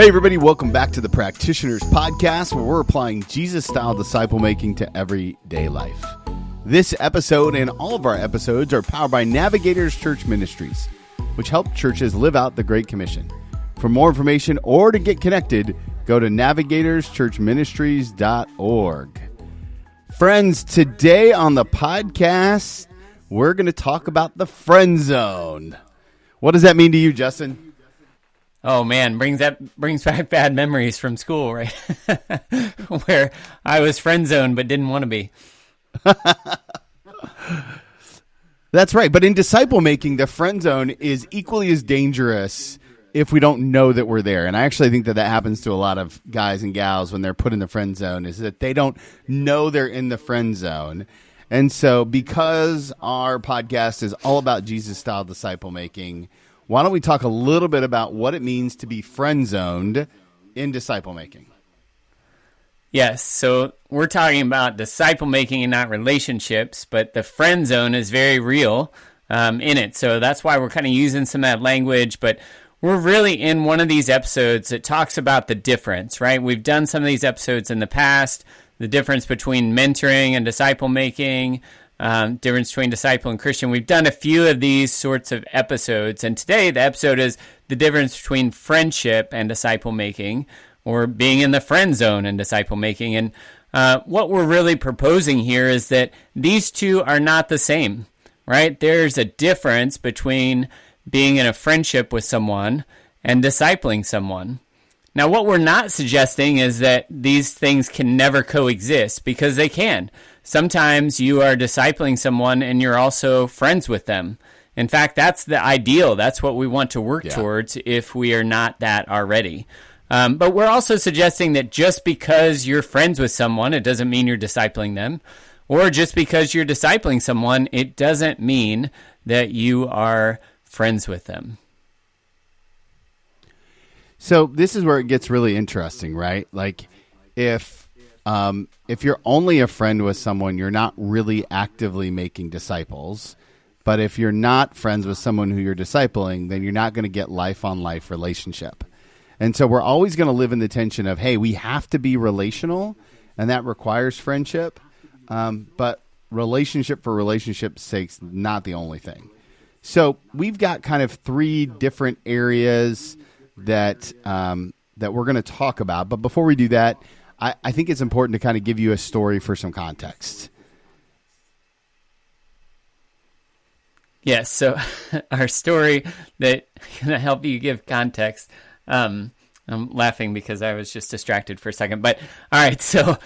Hey everybody, welcome back to the Practitioners Podcast, where we're applying Jesus-style disciple-making to everyday life. This episode and all of our episodes are powered by Navigators Church Ministries, which help churches live out the Great Commission. For more information or to get connected, go to navigatorschurchministries.org. Friends, today on the podcast, we're going to talk about the friend zone. What does that mean to you, Justin? Oh man, brings back bad memories from school, right? Where I was friend zoned but didn't want to be. That's right. But in disciple making, the friend zone is equally as dangerous if we don't know that we're there. And I actually think that happens to a lot of guys and gals when they're put in the friend zone, is that they don't know they're in the friend zone. And so because our podcast is all about Jesus-style disciple making, why don't we talk a little bit about what it means to be friend-zoned in disciple-making? Yes, so we're talking about disciple-making and not relationships, but the friend zone is very real in it. So that's why we're kind of using some of that language, but we're really in one of these episodes that talks about the difference, right? We've done some of these episodes in the past, the difference between mentoring and disciple-making, difference between disciple and Christian. We've done a few of these sorts of episodes, and today the episode is the difference between friendship and disciple-making, or being in the friend zone and disciple-making. And what we're really proposing here is that these two are not the same, right? There's a difference between being in a friendship with someone and discipling someone. Now, what we're not suggesting is that these things can never coexist, because they can. Sometimes you are discipling someone and you're also friends with them. In fact, that's the ideal. That's what we want to work towards if we are not that already. But we're also suggesting that just because you're friends with someone, it doesn't mean you're discipling them. Or just because you're discipling someone, it doesn't mean that you are friends with them. So this is where it gets really interesting, right? Like if you're only a friend with someone, you're not really actively making disciples. But if you're not friends with someone who you're discipling, then you're not going to get life-on-life relationship. And so we're always going to live in the tension of, hey, we have to be relational, and that requires friendship. But relationship for relationship's sake, not the only thing. So we've got kind of three different areas that we're going to talk about. But before we do that, I think it's important to kind of give you a story for some context. Yes, so our story that going to help you give context. I'm laughing because I was just distracted for a second. But all right, so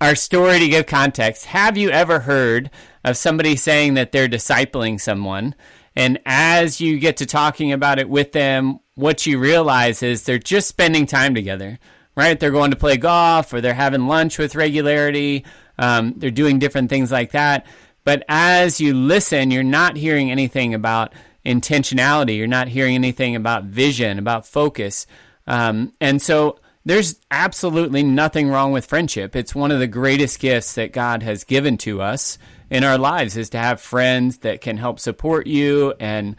our story to give context. Have you ever heard of somebody saying that they're discipling someone, and as you get to talking about it with them, what you realize is they're just spending time together, right? They're going to play golf, or they're having lunch with regularity. They're doing different things like that. But as you listen, you're not hearing anything about intentionality. You're not hearing anything about vision, about focus. And so there's absolutely nothing wrong with friendship. It's one of the greatest gifts that God has given to us in our lives, is to have friends that can help support you and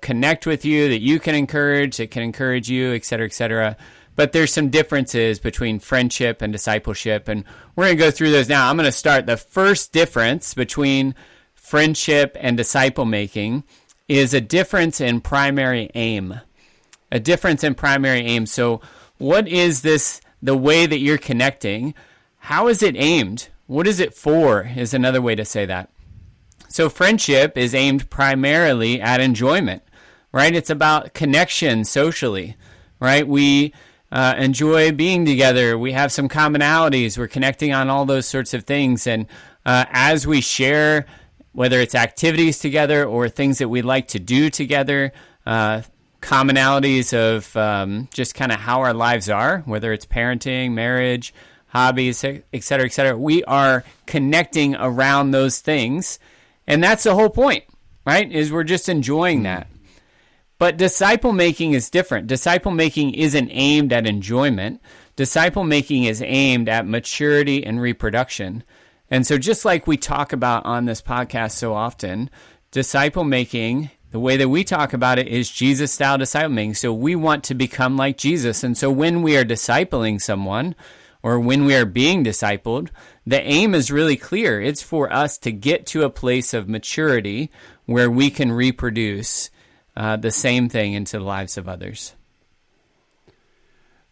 connect with you, that you can encourage, that can encourage you, et cetera, et cetera. But there's some differences between friendship and discipleship, and we're going to go through those now. I'm going to start. The first difference between friendship and disciple-making is a difference in primary aim. A difference in primary aim. So what is this, the way that you're connecting? How is it aimed? What is it for, is another way to say that. So friendship is aimed primarily at enjoyment, right? It's about connection socially, right? We enjoy being together. We have some commonalities. We're connecting on all those sorts of things. And as we share, whether it's activities together or things that we like to do together, commonalities of just kind of how our lives are, whether it's parenting, marriage, hobbies, et cetera, we are connecting around those things. And that's the whole point, right? Is we're just enjoying that. But disciple-making is different. Disciple-making isn't aimed at enjoyment. Disciple-making is aimed at maturity and reproduction. And so just like we talk about on this podcast so often, disciple-making The way that we talk about it is Jesus-style disciple-making. So we want to become like Jesus. And so when we are discipling someone, or when we are being discipled, the aim is really clear. It's for us to get to a place of maturity where we can reproduce the same thing into the lives of others.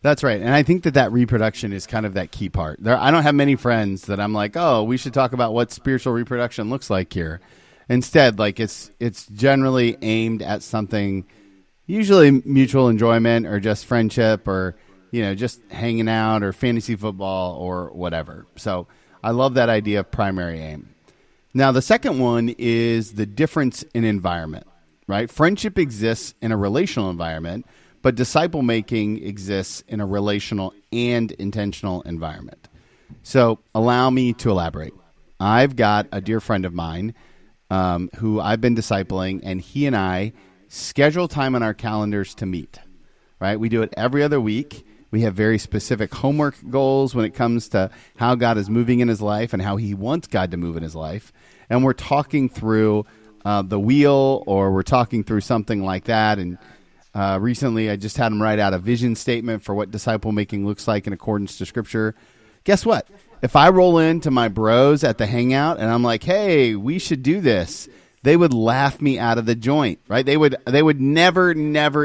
That's right. And I think that reproduction is kind of that key part. I don't have many friends that I'm like, oh, we should talk about what spiritual reproduction looks like here. Instead, like it's generally aimed at something, usually mutual enjoyment or just friendship or, you know, just hanging out or fantasy football or whatever. So I love that idea of primary aim. Now, the second one is the difference in environment, right? Friendship exists in a relational environment, but disciple-making exists in a relational and intentional environment. So allow me to elaborate. I've got a dear friend of mine who I've been discipling, and he and I schedule time on our calendars to meet, right? We do it every other week. We have very specific homework goals when it comes to how God is moving in his life and how he wants God to move in his life. And we're talking through the wheel, or we're talking through something like that. And recently I just had him write out a vision statement for what disciple-making looks like in accordance to Scripture. Guess what? If I roll into my bros at the hangout and I'm like, hey, we should do this, they would laugh me out of the joint, right? They would never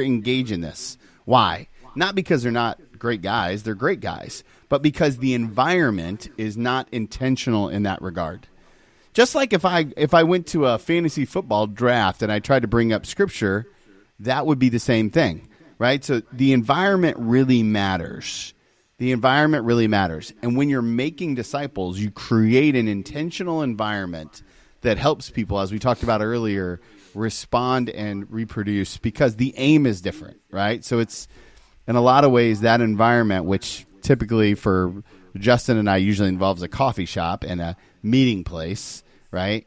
engage in this. Why? Not because they're not great guys, they're great guys, but because the environment is not intentional in that regard. Just like if I went to a fantasy football draft and I tried to bring up Scripture, that would be the same thing, right? So the environment really matters. The environment really matters. And when you're making disciples, you create an intentional environment that helps people, as we talked about earlier, respond and reproduce, because the aim is different, right? So it's, in a lot of ways, that environment, which typically for Justin and I usually involves a coffee shop and a meeting place, right?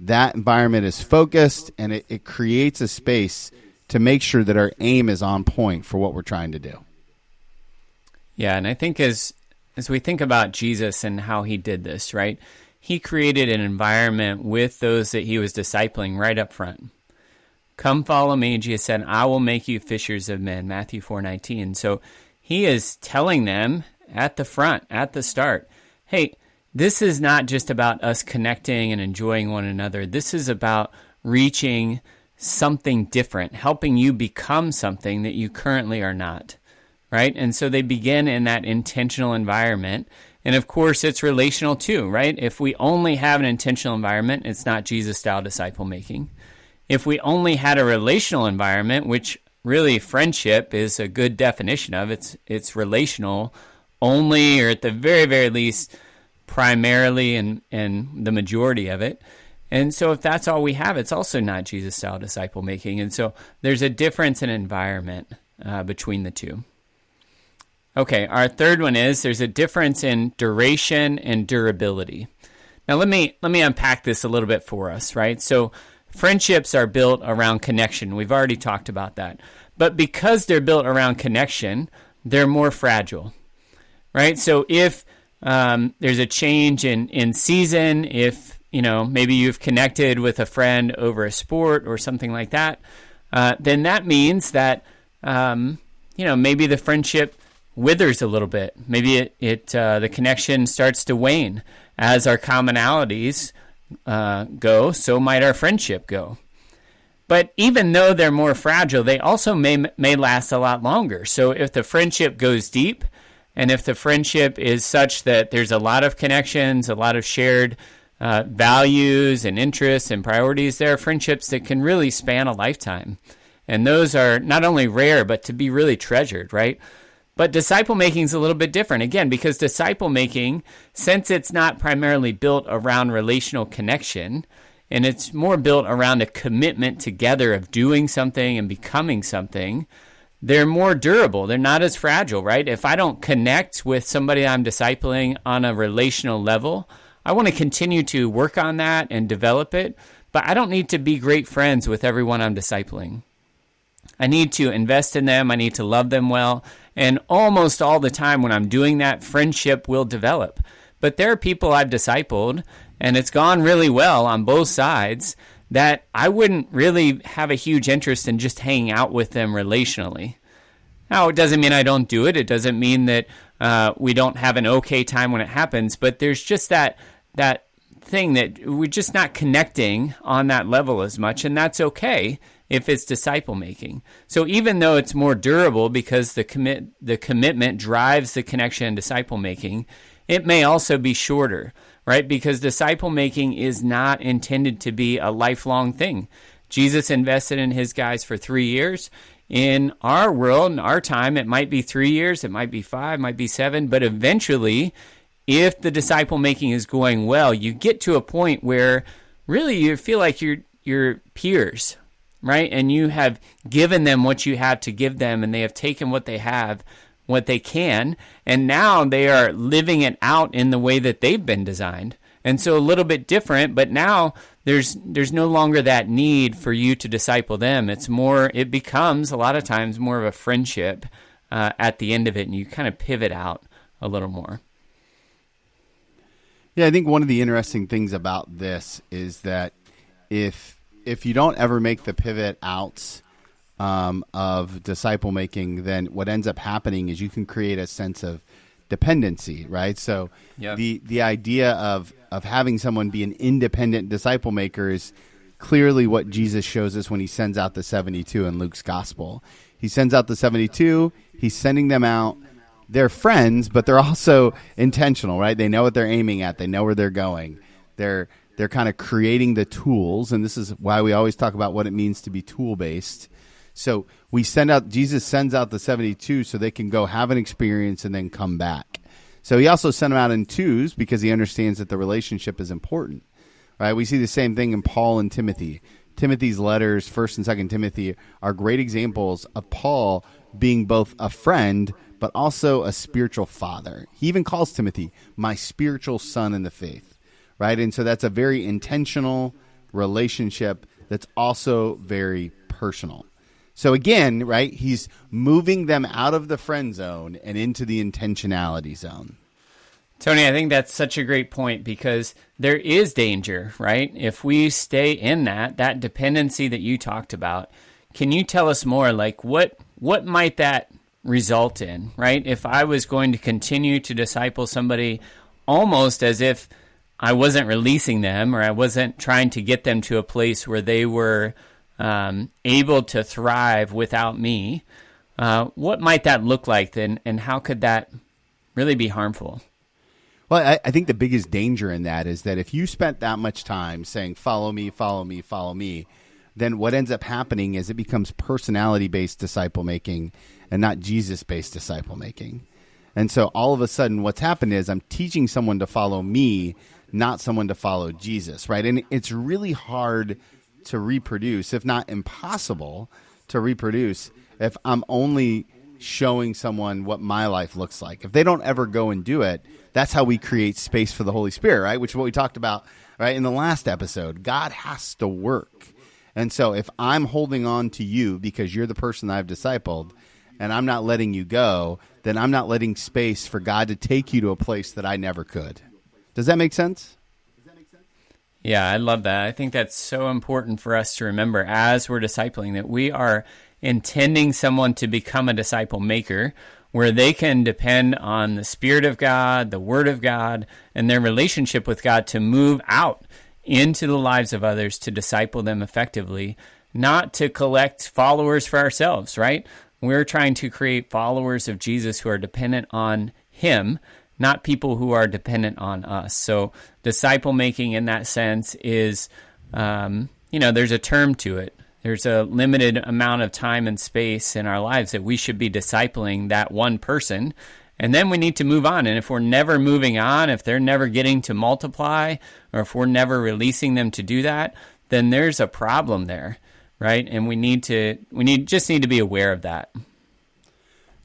That environment is focused, and it creates a space to make sure that our aim is on point for what we're trying to do. Yeah, and I think as we think about Jesus and how he did this, right? He created an environment with those that he was discipling right up front. Come follow me, Jesus said, I will make you fishers of men, Matthew 4:19. So he is telling them at the front, at the start, hey, this is not just about us connecting and enjoying one another. This is about reaching something different, helping you become something that you currently are not. Right? And so they begin in that intentional environment. And of course, it's relational too, right? If we only have an intentional environment, it's not Jesus-style disciple-making. If we only had a relational environment, which really friendship is a good definition of, it's relational only, or at the very, very least, primarily and the majority of it. And so if that's all we have, it's also not Jesus-style disciple-making. And so there's a difference in environment between the two. Okay, our third one is there's a difference in duration and durability. Now, let me unpack this a little bit for us, right? So friendships are built around connection. We've already talked about that. But because they're built around connection, they're more fragile, right? So if there's a change in season, if, you know, maybe you've connected with a friend over a sport or something like that, then that means that, you know, maybe the friendship withers a little bit. Maybe the connection starts to wane. As our commonalities go, so might our friendship go. But even though they're more fragile, they also may last a lot longer. So if the friendship goes deep, and if the friendship is such that there's a lot of connections, a lot of shared values and interests and priorities, there are friendships that can really span a lifetime. And those are not only rare, but to be really treasured, right? But disciple-making is a little bit different, again, because disciple-making, since it's not primarily built around relational connection, and it's more built around a commitment together of doing something and becoming something, they're more durable. They're not as fragile, right? If I don't connect with somebody I'm discipling on a relational level, I want to continue to work on that and develop it, but I don't need to be great friends with everyone I'm discipling. I need to invest in them. I need to love them well. And almost all the time when I'm doing that, friendship will develop. But there are people I've discipled, and it's gone really well on both sides, that I wouldn't really have a huge interest in just hanging out with them relationally. Now, it doesn't mean I don't do it. It doesn't mean that we don't have an okay time when it happens, but there's just that thing that we're just not connecting on that level as much, and that's okay if it's disciple-making. So even though it's more durable because the commitment drives the connection in disciple-making, it may also be shorter, right? Because disciple-making is not intended to be a lifelong thing. Jesus invested in his guys for 3 years. In our world, in our time, it might be 3 years, it might be 5, might be 7, but eventually, if the disciple-making is going well, you get to a point where really you feel like you're peers, right? And you have given them what you have to give them, and they have taken what they have, what they can, and now they are living it out in the way that they've been designed. And so a little bit different, but now there's no longer that need for you to disciple them. It becomes a lot of times more of a friendship at the end of it, and you kind of pivot out a little more. Yeah, I think one of the interesting things about this is that if you don't ever make the pivot out of disciple making, then what ends up happening is you can create a sense of dependency, right? So yeah. The idea of having someone be an independent disciple maker is clearly what Jesus shows us when he sends out the 72 in Luke's gospel. He sends out the 72, he's sending them out. They're friends, but they're also intentional, right? They know what they're aiming at. They know where they're going. They're kind of creating the tools, and this is why we always talk about what it means to be tool-based. So Jesus sends out the 72 so they can go have an experience and then come back. So he also sent them out in twos because he understands that the relationship is important, right? We see the same thing in Paul and Timothy. Timothy's letters, 1st and 2nd Timothy, are great examples of Paul being both a friend but also a spiritual father. He even calls Timothy, my spiritual son in the faith, right? And so that's a very intentional relationship that's also very personal. So again, right, he's moving them out of the friend zone and into the intentionality zone. Tony, I think that's such a great point because there is danger, right? If we stay in that dependency that you talked about, can you tell us more, like what might that result in, right? If I was going to continue to disciple somebody almost as if I wasn't releasing them or I wasn't trying to get them to a place where they were able to thrive without me, what might that look like then, and how could that really be harmful? Well, I think the biggest danger in that is that if you spent that much time saying, follow me, follow me, follow me, then what ends up happening is it becomes personality-based disciple-making and not Jesus-based disciple-making. And so all of a sudden what's happened is I'm teaching someone to follow me, not someone to follow Jesus, right? And it's really hard to reproduce, if not impossible to reproduce, if I'm only showing someone what my life looks like. If they don't ever go and do it, that's how we create space for the Holy Spirit, right? Which is what we talked about, right, in the last episode. God has to work. And so if I'm holding on to you because you're the person I've discipled and I'm not letting you go, then I'm not letting space for God to take you to a place that I never could. Does that make sense? Yeah, I love that. I think that's so important for us to remember as we're discipling, that we are intending someone to become a disciple maker where they can depend on the Spirit of God, the Word of God, and their relationship with God to move out into the lives of others to disciple them effectively, not to collect followers for ourselves, right? We're trying to create followers of Jesus who are dependent on him, not people who are dependent on us. So disciple-making in that sense is, there's a term to it. There's a limited amount of time and space in our lives that we should be discipling that one person, and then we need to move on. And if we're never moving on, if they're never getting to multiply, or if we're never releasing them to do that, then there's a problem there, right? And we just need to be aware of that.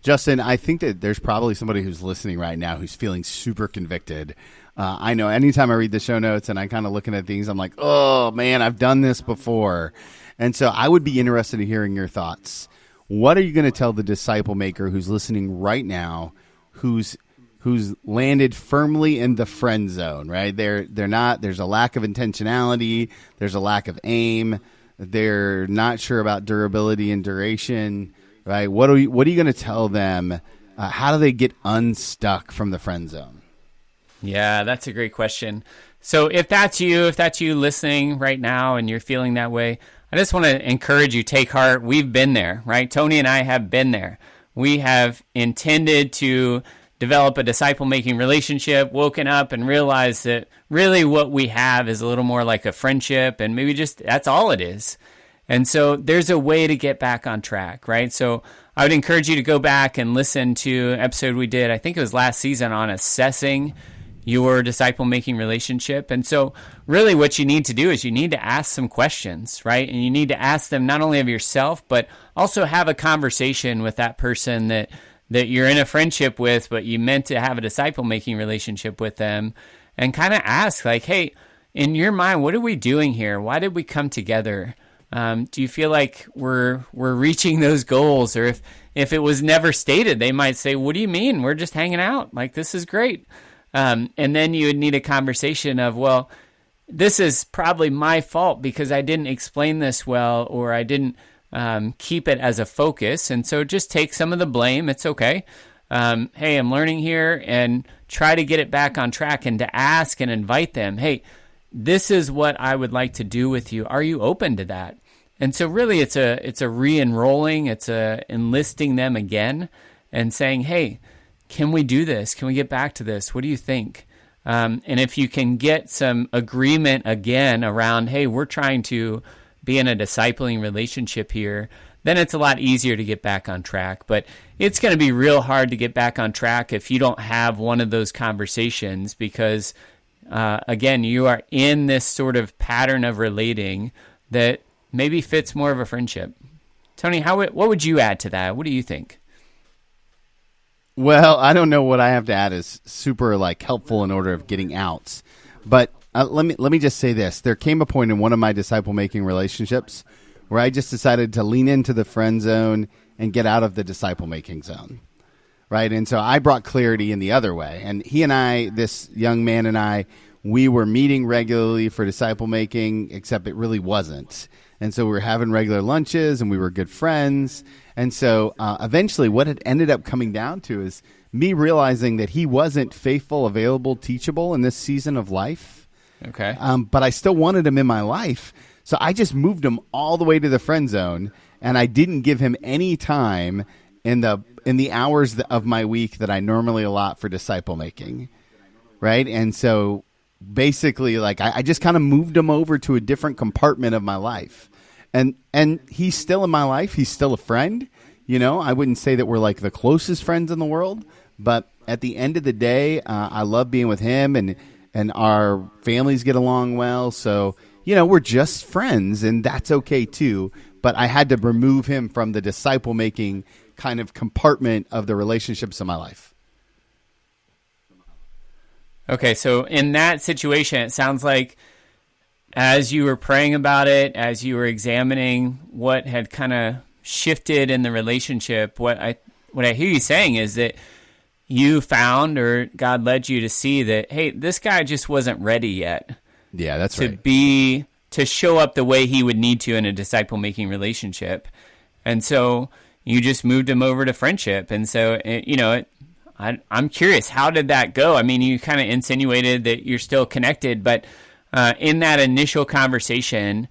Justin, I think that there's probably somebody who's listening right now who's feeling super convicted. I know anytime I read the show notes and I kind of looking at things, I'm like, oh man, I've done this before. And so I would be interested in hearing your thoughts. What are you going to tell the disciple maker who's listening right now, who's who's landed firmly in the friend zone, right? They're not, there's a lack of intentionality, there's a lack of aim, they're not sure about durability and duration, right? What are you going to tell them? How do they get unstuck from the friend zone? Yeah, that's a great question. So if that's you listening right now and you're feeling that way, I just want to encourage you, take heart. We've been there, right? Tony and I have been there. We have intended to develop a disciple-making relationship, woken up and realized that really what we have is a little more like a friendship, and maybe just that's all it is. And so there's a way to get back on track, right? So I would encourage you to go back and listen to an episode we did, I think it was last season, on assessing your disciple-making relationship. And so really what you need to do is you need to ask some questions, right? And you need to ask them not only of yourself, but also have a conversation with that person that you're in a friendship with, but you meant to have a disciple-making relationship with them, and kind of ask, like, hey, in your mind, what are we doing here? Why did we come together? Do you feel like we're reaching those goals? Or if it was never stated, they might say, what do you mean? We're just hanging out. Like, this is great. And then you would need a conversation of, well, this is probably my fault because I didn't explain this well, or I didn't keep it as a focus. And so just take some of the blame. It's okay. Hey, I'm learning here, and try to get it back on track, and to ask and invite them, hey, this is what I would like to do with you. Are you open to that? And so really it's a re-enrolling, it's a enlisting them again and saying, hey, can we do this? Can we get back to this? What do you think? And if you can get some agreement again around, hey, we're trying to be in a discipling relationship here, then it's a lot easier to get back on track. But it's going to be real hard to get back on track if you don't have one of those conversations, because, again, you are in this sort of pattern of relating that maybe fits more of a friendship. Tony, what would you add to that? What do you think? Well, I don't know what I have to add is super helpful in order of getting outs, but let me just say this. There came a point in one of my disciple-making relationships where I just decided to lean into the friend zone and get out of the disciple-making zone, right? And so I brought clarity in the other way. And he and I, this young man and I, we were meeting regularly for disciple-making, except it really wasn't. And so we were having regular lunches, and we were good friends. And so eventually what it ended up coming down to is me realizing that he wasn't faithful, available, teachable in this season of life. Okay. But I still wanted him in my life. So I just moved him all the way to the friend zone, and I didn't give him any time in the hours of my week that I normally allot for disciple making. Right. And so basically I just kind of moved him over to a different compartment of my life, and he's still in my life. He's still a friend. You know, I wouldn't say that we're like the closest friends in the world, but at the end of the day, I love being with him, and our families get along well. So, we're just friends, and that's okay too. But I had to remove him from the disciple-making kind of compartment of the relationships in my life. Okay, so in that situation, it sounds like as you were praying about it, as you were examining what had kind of shifted in the relationship, what I hear you saying is that you found, or God led you to see that, hey, this guy just wasn't ready yet. Yeah, that's right. To show up the way he would need to in a disciple-making relationship. And so you just moved him over to friendship. And so, I'm curious, how did that go? I mean, you kind of insinuated that you're still connected, but in that initial conversation,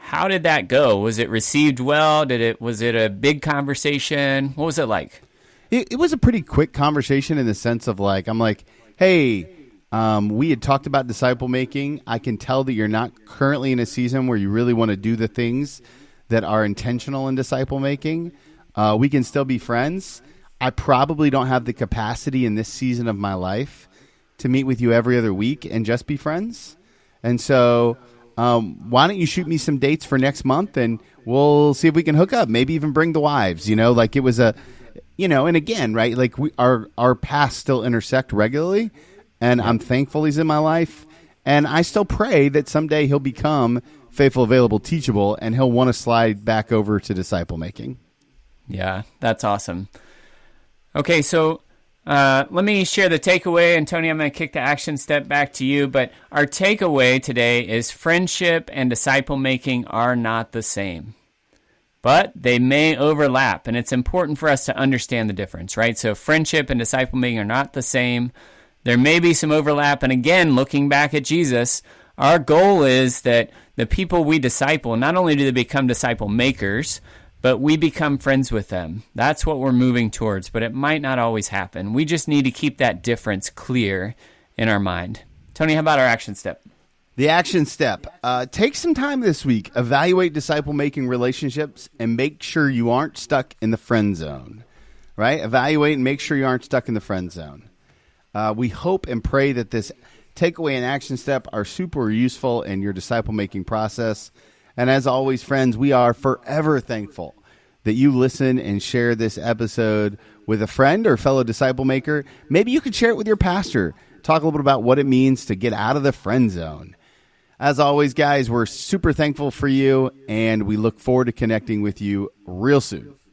how did that go? Was it received well? Was it a big conversation? What was it like? It was a pretty quick conversation in the sense of I'm like, hey, we had talked about disciple making. I can tell that you're not currently in a season where you really want to do the things that are intentional in disciple making. We can still be friends. I probably don't have the capacity in this season of my life to meet with you every other week and just be friends. And so why don't you shoot me some dates for next month, and we'll see if we can hook up, maybe even bring the wives, it was a... and again, right, our paths still intersect regularly, and I'm thankful he's in my life, and I still pray that someday he'll become faithful, available, teachable, and he'll want to slide back over to disciple making. Yeah, that's awesome. Okay, so Let me share the takeaway, and Tony, I'm going to kick the action step back to you, but our takeaway today is friendship and disciple-making are not the same, but they may overlap, and it's important for us to understand the difference, right? So friendship and disciple-making are not the same. There may be some overlap, and again, looking back at Jesus, our goal is that the people we disciple, not only do they become disciple-makers, but we become friends with them. That's what we're moving towards, but it might not always happen. We just need to keep that difference clear in our mind. Tony, how about our action step? The action step. Take some time this week. Evaluate disciple-making relationships and make sure you aren't stuck in the friend zone, right? Evaluate and make sure you aren't stuck in the friend zone. We hope and pray that this takeaway and action step are super useful in your disciple-making process. And as always, friends, we are forever thankful that you listen and share this episode with a friend or fellow disciple maker. Maybe you could share it with your pastor. Talk a little bit about what it means to get out of the friend zone. As always, guys, we're super thankful for you, and we look forward to connecting with you real soon.